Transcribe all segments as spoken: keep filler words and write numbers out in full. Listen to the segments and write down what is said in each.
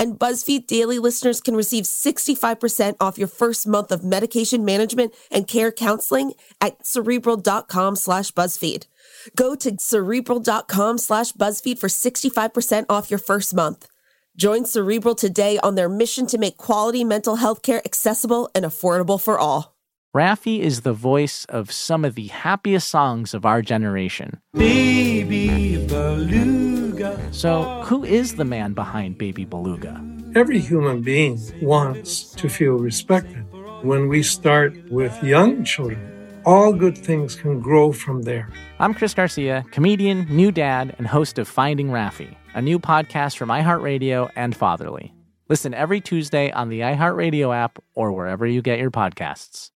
And BuzzFeed Daily listeners can receive sixty-five percent off your first month of medication management and care counseling at Cerebral.com slash BuzzFeed. Go to Cerebral.com slash BuzzFeed for sixty-five percent off your first month. Join Cerebral today on their mission to make quality mental health care accessible and affordable for all. Raffi is the voice of some of the happiest songs of our generation. Baby Beluga. So who is the man behind Baby Beluga? Every human being wants to feel respected. When we start with young children, all good things can grow from there. I'm Chris Garcia, comedian, new dad, and host of Finding Raffi, a new podcast from iHeartRadio and Fatherly. Listen every Tuesday on the iHeartRadio app or wherever you get your podcasts.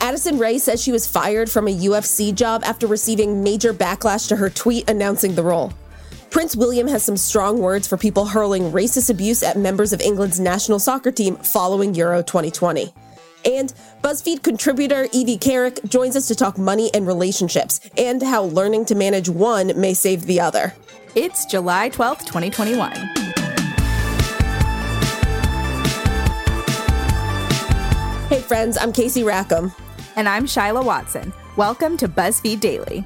Addison Rae says she was fired from a U F C job after receiving major backlash to her tweet announcing the role. Prince William has some strong words for people hurling racist abuse at members of England's national soccer team following Euro twenty twenty. And BuzzFeed contributor Evie Carrick joins us to talk money and relationships and how learning to manage one may save the other. It's July twelfth, twenty twenty-one. Hey friends, I'm Casey Rackham. And I'm Shyla Watson. Welcome to BuzzFeed Daily.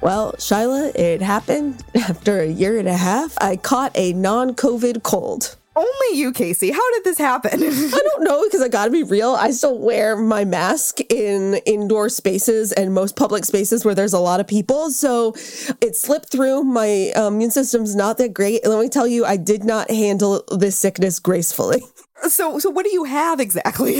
Well, Shyla, it happened after a year and a half. I caught a non-COVID cold. Only you, Casey. How did this happen? I don't know, because I gotta be real. I still wear my mask in indoor spaces and most public spaces where there's a lot of people. So it slipped through. My um, immune system's not that great. And let me tell you, I did not handle this sickness gracefully. So so what do you have exactly?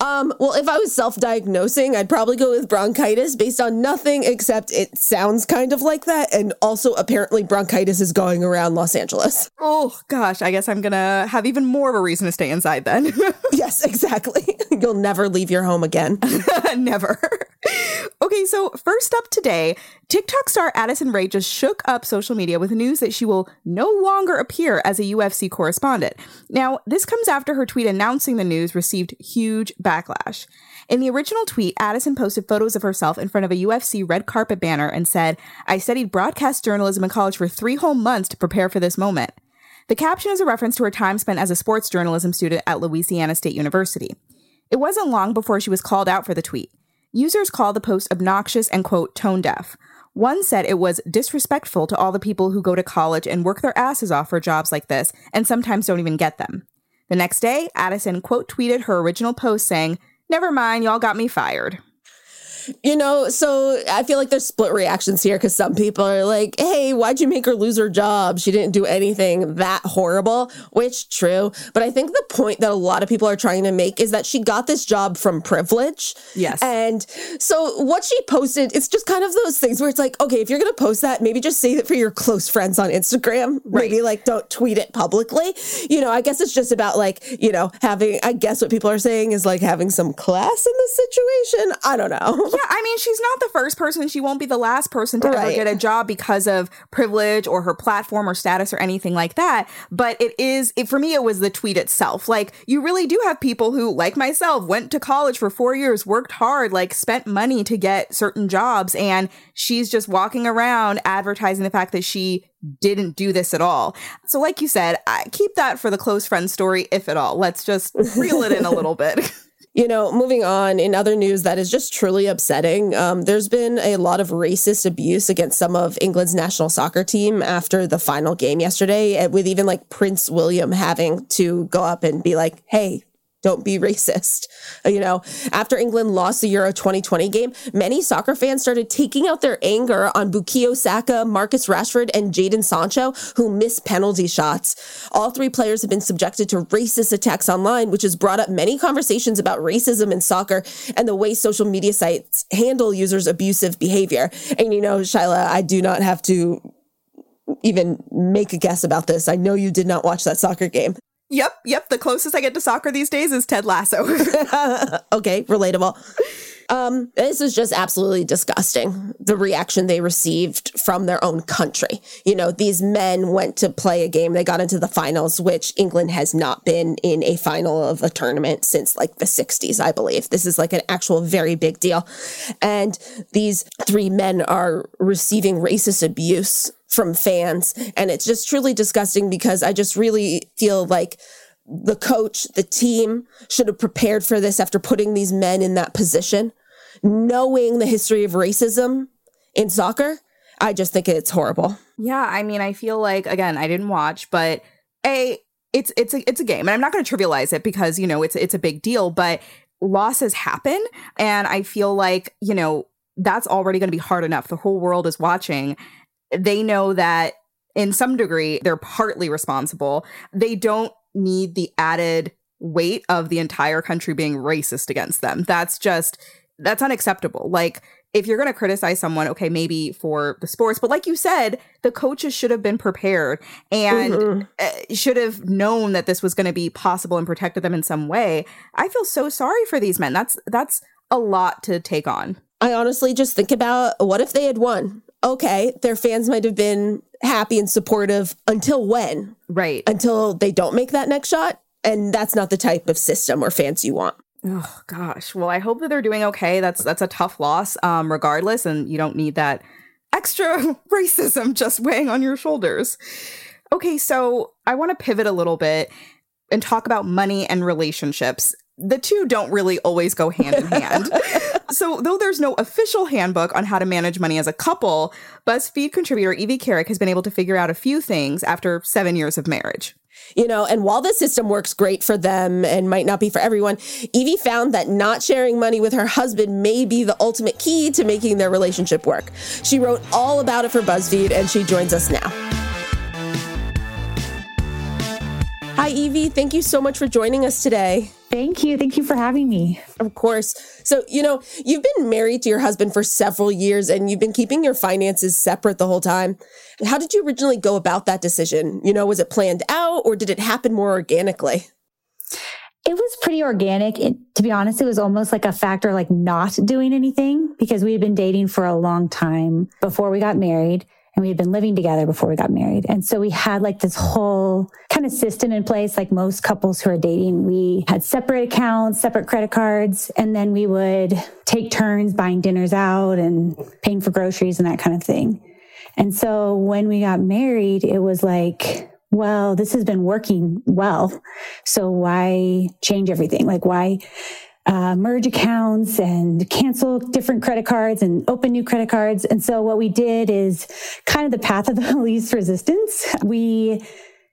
um, well, if I was self-diagnosing, I'd probably go with bronchitis based on nothing except it sounds kind of like that. And also, apparently, bronchitis is going around Los Angeles. Oh, gosh. I guess I'm going to have even more of a reason to stay inside then. Yes, exactly. You'll never leave your home again. Never. Okay, so first up today, TikTok star Addison Rae just shook up social media with news that she will no longer appear as a U F C correspondent. Now, this comes after her tweet announcing the news received huge backlash. In the original tweet, Addison posted photos of herself in front of a U F C red carpet banner and said, "I studied broadcast journalism in college for three whole months to prepare for this moment." The caption is a reference to her time spent as a sports journalism student at Louisiana State University. It wasn't long before she was called out for the tweet. Users called the post obnoxious and, quote, tone deaf. One said it was disrespectful to all the people who go to college and work their asses off for jobs like this and sometimes don't even get them. The next day, Addison, quote, tweeted her original post saying, "Never mind, y'all got me fired." You know, so I feel like there's split reactions here because some people are like, hey, why'd you make her lose her job? She didn't do anything that horrible, which true. But I think the point that a lot of people are trying to make is that she got this job from privilege. Yes. And so what she posted, it's just kind of those things where it's like, okay, if you're going to post that, maybe just save it for your close friends on Instagram. Right. Maybe like don't tweet it publicly. You know, I guess it's just about like, you know, having, I guess what people are saying is like having some class in this situation. I don't know. Yeah, I mean, she's not the first person. She won't be the last person to right. ever get a job because of privilege or her platform or status or anything like that. But it is, it, for me, it was the tweet itself. Like, you really do have people who, like myself, went to college for four years, worked hard, like spent money to get certain jobs. And she's just walking around advertising the fact that she didn't do this at all. So like you said, I, keep that for the close friend story, if at all. Let's just reel it in a little bit. You know, moving on, in other news that is just truly upsetting, um, there's been a lot of racist abuse against some of England's national soccer team after the final game yesterday, with even like Prince William having to go up and be like, hey, Don't be racist. You know, after England lost the Euro twenty twenty game, many soccer fans started taking out their anger on Bukayo Saka, Marcus Rashford, and Jadon Sancho, who missed penalty shots. All three players have been subjected to racist attacks online, which has brought up many conversations about racism in soccer and the way social media sites handle users' abusive behavior. And, you know, Shyla, I do not have to even make a guess about this. I know you did not watch that soccer game. Yep, yep. The closest I get to soccer these days is Ted Lasso. Okay, relatable. Um, this is just absolutely disgusting, the reaction they received from their own country. You know, these men went to play a game. They got into the finals, which England has not been in a final of a tournament since like the sixties, I believe. This is like an actual very big deal. And these three men are receiving racist abuse from fans. And it's just truly disgusting because I just really feel like the coach, the team should have prepared for this after putting these men in that position, knowing the history of racism in soccer. I just think it's horrible. Yeah. I mean, I feel like, again, I didn't watch, but a it's, it's a, it's a game, and I'm not going to trivialize it because, you know, it's, it's a big deal, but losses happen. And I feel like, you know, that's already going to be hard enough. The whole world is watching. They know that in some degree, they're partly responsible. They don't need the added weight of the entire country being racist against them. That's just, that's unacceptable. Like, if you're going to criticize someone, okay, maybe for the sports, but like you said, the coaches should have been prepared and mm-hmm. should have known that this was going to be possible and protected them in some way. I feel so sorry for these men. That's, that's a lot to take on. I honestly just think about, what if they had won? Okay, their fans might have been happy and supportive until when? Right. Until they don't make that next shot. And that's not the type of system or fans you want. Oh, gosh. Well, I hope that they're doing okay. That's that's a tough loss um, regardless. And you don't need that extra racism just weighing on your shoulders. Okay, so I want to pivot a little bit and talk about money and relationships. The two don't really always go hand in hand. So though there's no official handbook on how to manage money as a couple, BuzzFeed contributor Evie Carrick has been able to figure out a few things after seven years of marriage. You know, and while this system works great for them and might not be for everyone, Evie found that not sharing money with her husband may be the ultimate key to making their relationship work. She wrote all about it for BuzzFeed, and she joins us now. Hi, Evie. Thank you so much for joining us today. Thank you. Thank you for having me. Of course. So, you know, you've been married to your husband for several years and you've been keeping your finances separate the whole time. How did you originally go about that decision? You know, was it planned out or did it happen more organically? It was pretty organic. It, to be honest, it was almost like a factor, like not doing anything because we had been dating for a long time before we got married. And we had been living together before we got married. And so we had like this whole kind of system in place. Like most couples who are dating, we had separate accounts, separate credit cards, and then we would take turns buying dinners out and paying for groceries and that kind of thing. And so when we got married, it was like, well, this has been working well. So why change everything? Like why Uh, merge accounts and cancel different credit cards and open new credit cards. And so what we did is kind of the path of the least resistance. We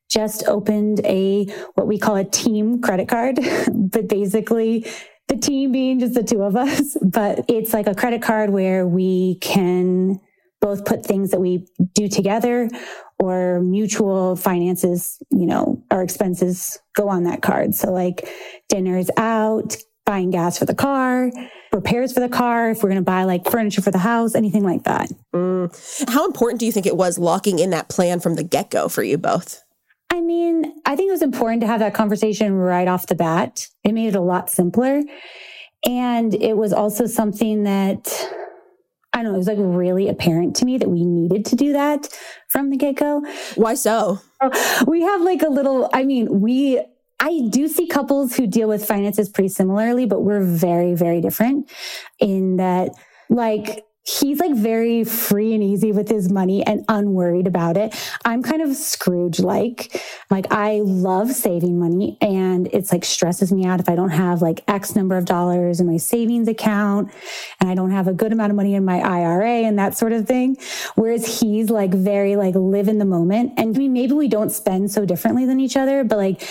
just opened a, what we call a team credit card, but basically the team being just the two of us, but it's like a credit card where we can both put things that we do together or mutual finances, you know, our expenses go on that card. So like dinners out, buying gas for the car, repairs for the car, if we're going to buy like furniture for the house, anything like that. Mm. How important do you think it was locking in that plan from the get-go for you both? I mean, I think it was important to have that conversation right off the bat. It made it a lot simpler. And it was also something that, I don't know, it was like really apparent to me that we needed to do that from the get-go. Why so? We have like a little, I mean, we... I do see couples who deal with finances pretty similarly, but we're very, very different in that, like, he's like very free and easy with his money and unworried about it. I'm kind of Scrooge-like. Like, I love saving money and it's like stresses me out if I don't have like X number of dollars in my savings account and I don't have a good amount of money in my I R A and that sort of thing. Whereas he's like very like live in the moment. And I mean, maybe we don't spend so differently than each other, but like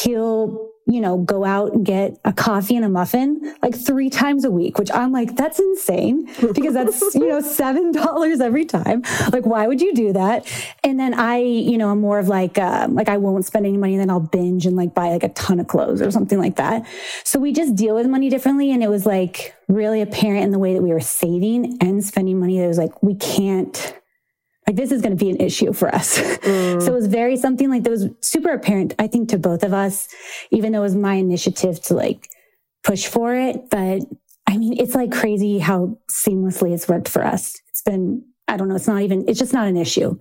he'll you know, go out and get a coffee and a muffin like three times a week, which I'm like, that's insane because that's, you know, seven dollars every time. Like, why would you do that? And then I, you know, I'm more of like, uh, like I won't spend any money and then I'll binge and like buy like a ton of clothes or something like that. So we just deal with money differently. And it was like really apparent in the way that we were saving and spending money. That was like, we can't, like, this is going to be an issue for us. Mm. So it was very something like that was super apparent, I think, to both of us, even though it was my initiative to like push for it. But I mean, it's like crazy how seamlessly it's worked for us. It's been, I don't know, it's not even, it's just not an issue.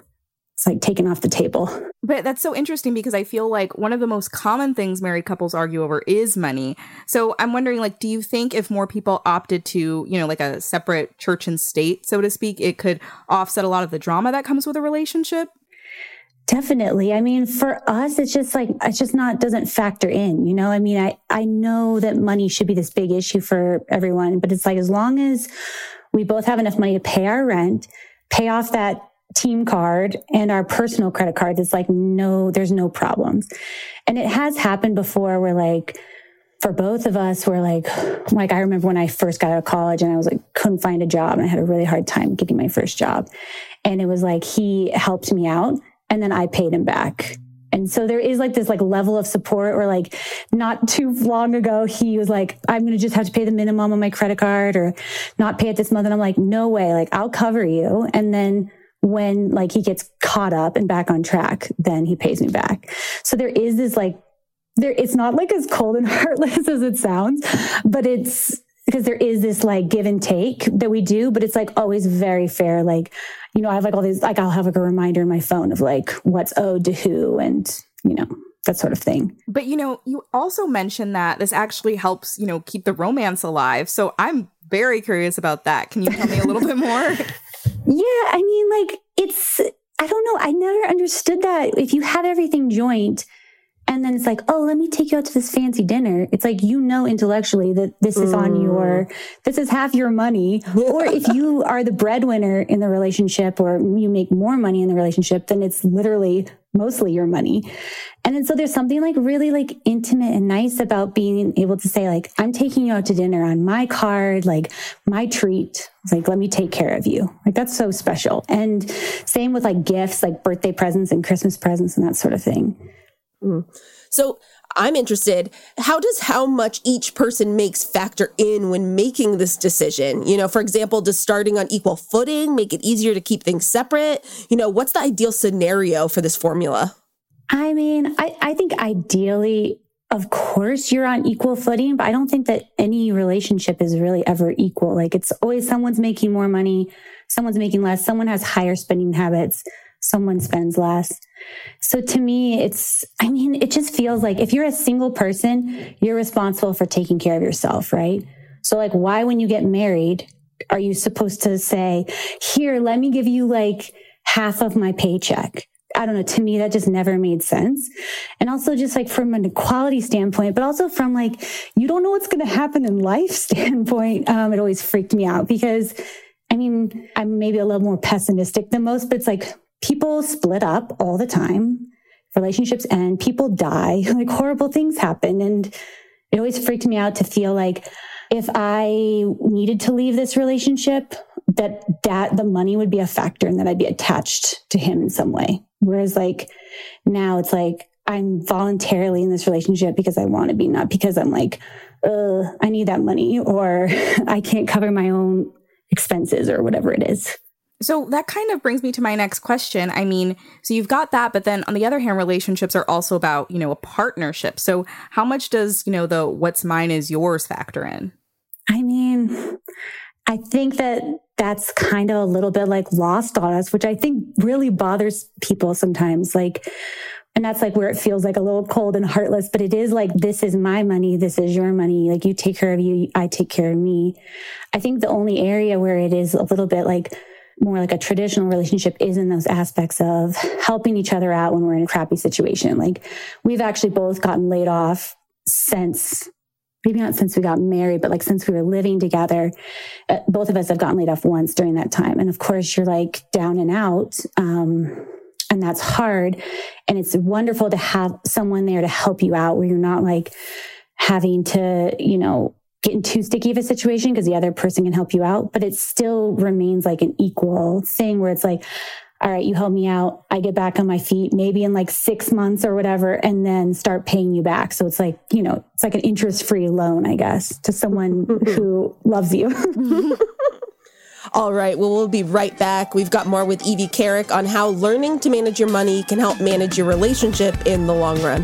It's like taken off the table. But that's so interesting because I feel like one of the most common things married couples argue over is money. So I'm wondering, like, do you think if more people opted to, you know, like a separate church and state, so to speak, it could offset a lot of the drama that comes with a relationship? Definitely. I mean, for us, it's just like, it's just not, doesn't factor in, you know, I mean, I, I know that money should be this big issue for everyone, but it's like, as long as we both have enough money to pay our rent, pay off that team card and our personal credit cards, it's like, no, there's no problems. And it has happened before where like, for both of us, we're like, like I remember when I first got out of college and I was like, couldn't find a job. And I had a really hard time getting my first job. And it was like, he helped me out and then I paid him back. And so there is like this like level of support or like not too long ago, he was like, I'm going to just have to pay the minimum on my credit card or not pay it this month. And I'm like, no way, like I'll cover you. And then when like he gets caught up and back on track, then he pays me back. So there is this like, there, it's not like as cold and heartless as it sounds, but it's because there is this like give and take that we do, but it's like always very fair. Like, you know, I have like all these, like I'll have like a reminder in my phone of like what's owed to who and, you know, that sort of thing. But, you know, you also mentioned that this actually helps, you know, keep the romance alive. So I'm very curious about that. Can you tell me a little bit more? Yeah, I mean, like, it's, I don't know. I never understood that. If you have everything joint and then it's like, oh, let me take you out to this fancy dinner. It's like, you know, intellectually that this is mm. on your, this is half your money. Or if you are the breadwinner in the relationship or you make more money in the relationship, then it's literally mostly your money. And then so there's something like really like intimate and nice about being able to say like, I'm taking you out to dinner on my card, like my treat. It's like, let me take care of you. Like, that's so special. And same with like gifts, like birthday presents and Christmas presents and that sort of thing. Mm. So I'm interested, how does how much each person makes factor in when making this decision? You know, for example, does starting on equal footing make it easier to keep things separate? You know, what's the ideal scenario for this formula? I mean, I, I think ideally, of course, you're on equal footing, but I don't think that any relationship is really ever equal. Like, it's always someone's making more money, someone's making less, someone has higher spending habits, someone spends less. So to me, it's, I mean, it just feels like if you're a single person, you're responsible for taking care of yourself, right? So like, why, when you get married, are you supposed to say, here, let me give you like half of my paycheck? I don't know. To me, that just never made sense. And also just like from an equality standpoint, but also from like, you don't know what's going to happen in life standpoint. Um, it always freaked me out because, I mean, I'm maybe a little more pessimistic than most, but it's like, people split up all the time, relationships end, people die, like horrible things happen. And it always freaked me out to feel like if I needed to leave this relationship, that, that the money would be a factor and that I'd be attached to him in some way. Whereas like now it's like, I'm voluntarily in this relationship because I want to be, not because I'm like, uh, I need that money or I can't cover my own expenses or whatever it is. So that kind of brings me to my next question. I mean, so you've got that, but then on the other hand, relationships are also about, you know, a partnership. So how much does, you know, the what's mine is yours factor in? I mean, I think that that's kind of a little bit like lost on us, which I think really bothers people sometimes. Like, and that's like where it feels like a little cold and heartless, but it is like, this is my money. This is your money. Like, you take care of you. I take care of me. I think the only area where it is a little bit like more like a traditional relationship is in those aspects of helping each other out when we're in a crappy situation. Like, we've actually both gotten laid off since, maybe not since we got married, but like since we were living together, uh, both of us have gotten laid off once during that time. And of course you're like down and out. Um, And that's hard. And it's wonderful to have someone there to help you out where you're not like having to, you know, getting too sticky of a situation because the other person can help you out, but it still remains like an equal thing where it's like, all right, you help me out. I get back on my feet, maybe in like six months or whatever, and then start paying you back. So it's like, you know, it's like an interest-free loan, I guess, to someone who loves you. All right. Well, we'll be right back. We've got more with Evie Carrick on how learning to manage your money can help manage your relationship in the long run.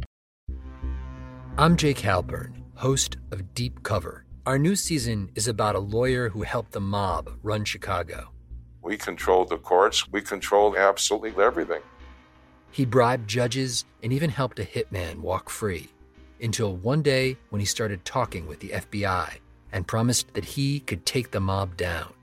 I'm Jake Halpern, host of Deep Cover. Our new season is about a lawyer who helped the mob run Chicago. We controlled the courts. We controlled absolutely everything. He bribed judges and even helped a hitman walk free until one day when he started talking with the F B I and promised that he could take the mob down.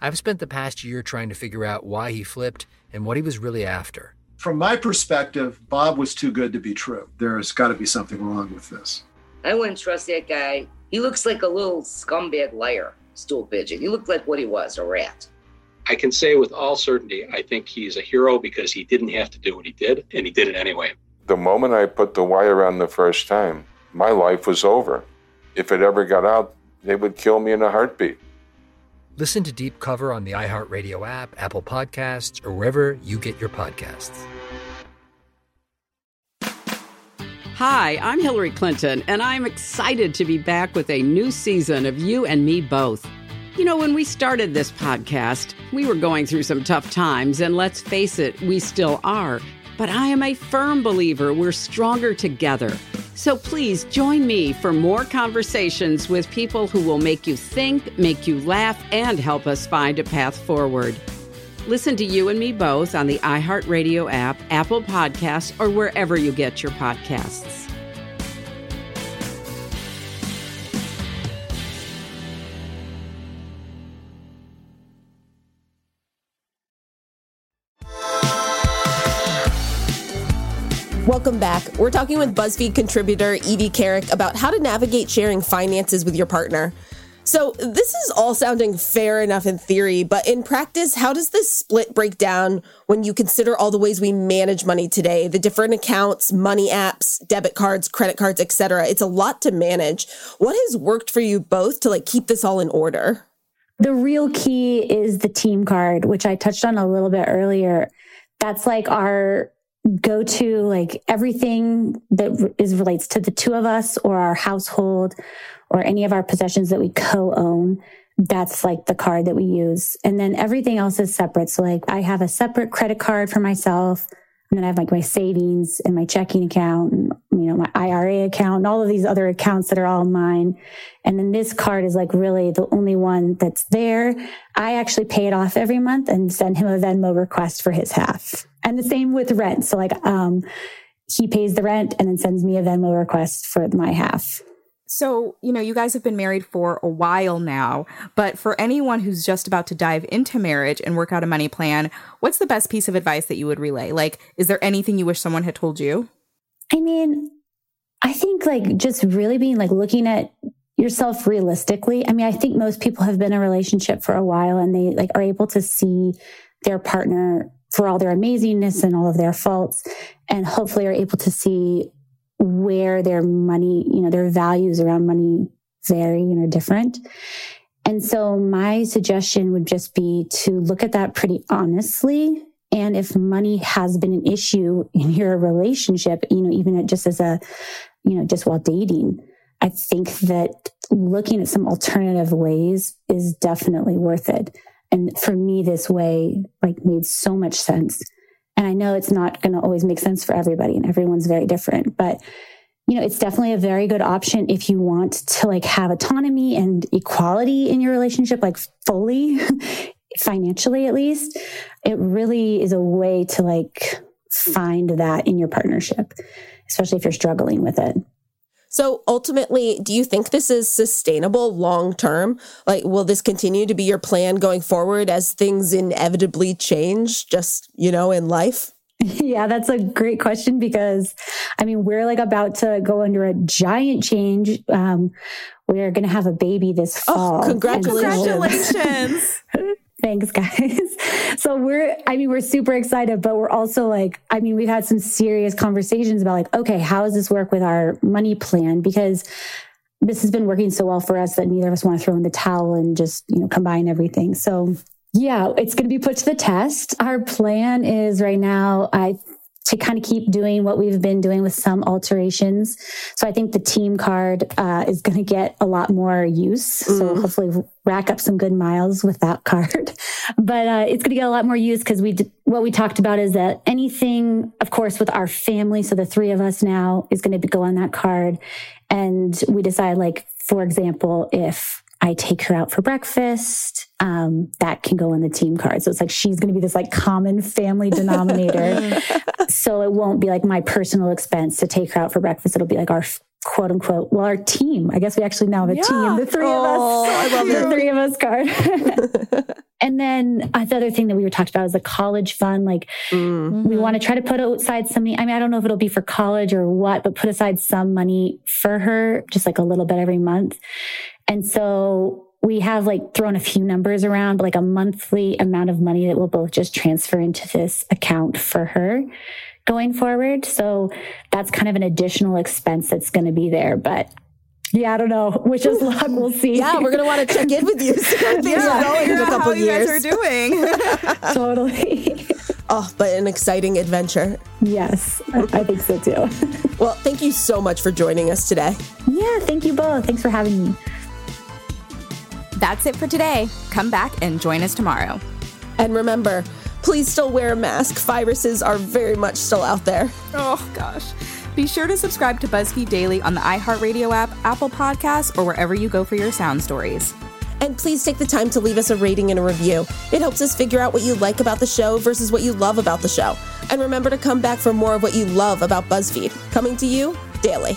I've spent the past year trying to figure out why he flipped and what he was really after. From my perspective, Bob was too good to be true. There's got to be something wrong with this. I wouldn't trust that guy. He looks like a little scumbag liar, stool pigeon. He looked like what he was, a rat. I can say with all certainty, I think he's a hero because he didn't have to do what he did, and he did it anyway. The moment I put the wire on the first time, my life was over. If it ever got out, they would kill me in a heartbeat. Listen to Deep Cover on the iHeartRadio app, Apple Podcasts, or wherever you get your podcasts. Hi, I'm Hillary Clinton, and I'm excited to be back with a new season of You and Me Both. You know, when we started this podcast, we were going through some tough times, and let's face it, we still are. But I am a firm believer we're stronger together. So please join me for more conversations with people who will make you think, make you laugh, and help us find a path forward. Listen to You and Me Both on the iHeartRadio app, Apple Podcasts, or wherever you get your podcasts. Welcome back. We're talking with BuzzFeed contributor Evie Carrick about how to navigate sharing finances with your partner. So this is all sounding fair enough in theory, but in practice, how does this split break down when you consider all the ways we manage money today? The different accounts, money apps, debit cards, credit cards, et cetera. It's a lot to manage. What has worked for you both to like keep this all in order? The real key is the team card, which I touched on a little bit earlier. That's like our go to, like everything that is relates to the two of us or our household or any of our possessions that we co-own. That's like the card that we use. And then everything else is separate. So like I have a separate credit card for myself. And then I have like my savings and my checking account and, you know, my I R A account and all of these other accounts that are all mine. And then this card is like really the only one that's there. I actually pay it off every month and send him a Venmo request for his half. And the same with rent. So like um, he pays the rent and then sends me a Venmo request for my half. So, you know, you guys have been married for a while now, but for anyone who's just about to dive into marriage and work out a money plan, what's the best piece of advice that you would relay? Like, is there anything you wish someone had told you? I mean, I think like just really being like looking at yourself realistically. I mean, I think most people have been in a relationship for a while and they like are able to see their partner for all their amazingness and all of their faults, and hopefully are able to see where their money, you know, their values around money vary and are different. And so my suggestion would just be to look at that pretty honestly. And if money has been an issue in your relationship, you know, even just as a, you know, just while dating, I think that looking at some alternative ways is definitely worth it. And for me, this way like made so much sense. And I know it's not going to always make sense for everybody and everyone's very different, but you know, it's definitely a very good option if you want to like have autonomy and equality in your relationship, like fully financially, at least. It really is a way to like find that in your partnership, especially if you're struggling with it. So ultimately, do you think this is sustainable long term? Like, will this continue to be your plan going forward as things inevitably change just, you know, in life? Yeah, that's a great question because, I mean, we're like about to go under a giant change. Um, we're going to have a baby this fall. Oh, congratulations. Congratulations. Thanks, guys. So we're, I mean, we're super excited, but we're also like, I mean, we've had some serious conversations about like, okay, how does this work with our money plan? Because this has been working so well for us that neither of us want to throw in the towel and just, you know, combine everything. So yeah, it's going to be put to the test. Our plan is right now, I to kind of keep doing what we've been doing with some alterations. So I think the team card uh, is going to get a lot more use. Mm. So hopefully rack up some good miles with that card. But uh, it's going to get a lot more use because we d- what we talked about is that anything, of course, with our family, so the three of us now, is going to go on that card. And we decide, like, for example, if I take her out for breakfast, um, that can go in the team card. So it's like, she's going to be this like common family denominator. So it won't be like my personal expense to take her out for breakfast. It'll be like our quote unquote, well, our team, I guess we actually now have a yeah. team, the three oh, of us, I love the three of us card. And then uh, the other thing that we were talking about is the college fund. Like mm-hmm. we want to try to put aside some money. I mean, I don't know if it'll be for college or what, but put aside some money for her, just like a little bit every month. And so we have like thrown a few numbers around, like a monthly amount of money that we'll both just transfer into this account for her going forward. So that's kind of an additional expense that's going to be there. But yeah, I don't know. Wish us luck. We'll see. Yeah, we're going to want to check in with you. See how things yeah, are going in a couple of years. How you guys are doing. Totally. Oh, but an exciting adventure. Yes, I think so too. Well, thank you so much for joining us today. Yeah, thank you both. Thanks for having me. That's it for today. Come back and join us tomorrow. And remember, please still wear a mask. Viruses are very much still out there. Oh, gosh. Be sure to subscribe to BuzzFeed Daily on the iHeartRadio app, Apple Podcasts, or wherever you go for your sound stories. And please take the time to leave us a rating and a review. It helps us figure out what you like about the show versus what you love about the show. And remember to come back for more of what you love about BuzzFeed. Coming to you daily.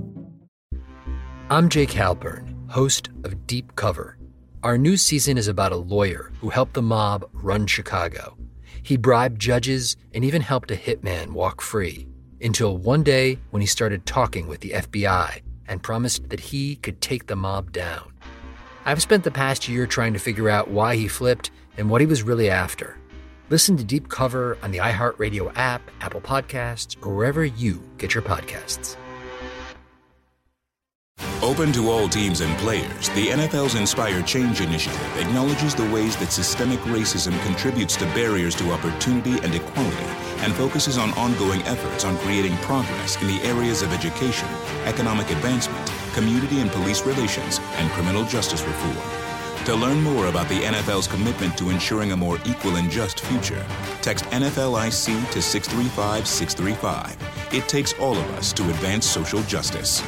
I'm Jake Halpern, host of Deep Cover. Our new season is about a lawyer who helped the mob run Chicago. He bribed judges and even helped a hitman walk free, until one day when he started talking with the F B I and promised that he could take the mob down. I've spent the past year trying to figure out why he flipped and what he was really after. Listen to Deep Cover on the iHeartRadio app, Apple Podcasts, or wherever you get your podcasts. Open to all teams and players, the N F L's Inspire Change Initiative acknowledges the ways that systemic racism contributes to barriers to opportunity and equality, and focuses on ongoing efforts on creating progress in the areas of education, economic advancement, community and police relations, and criminal justice reform. To learn more about the N F L's commitment to ensuring a more equal and just future, text N F L I C to six three five six three five. It takes all of us to advance social justice.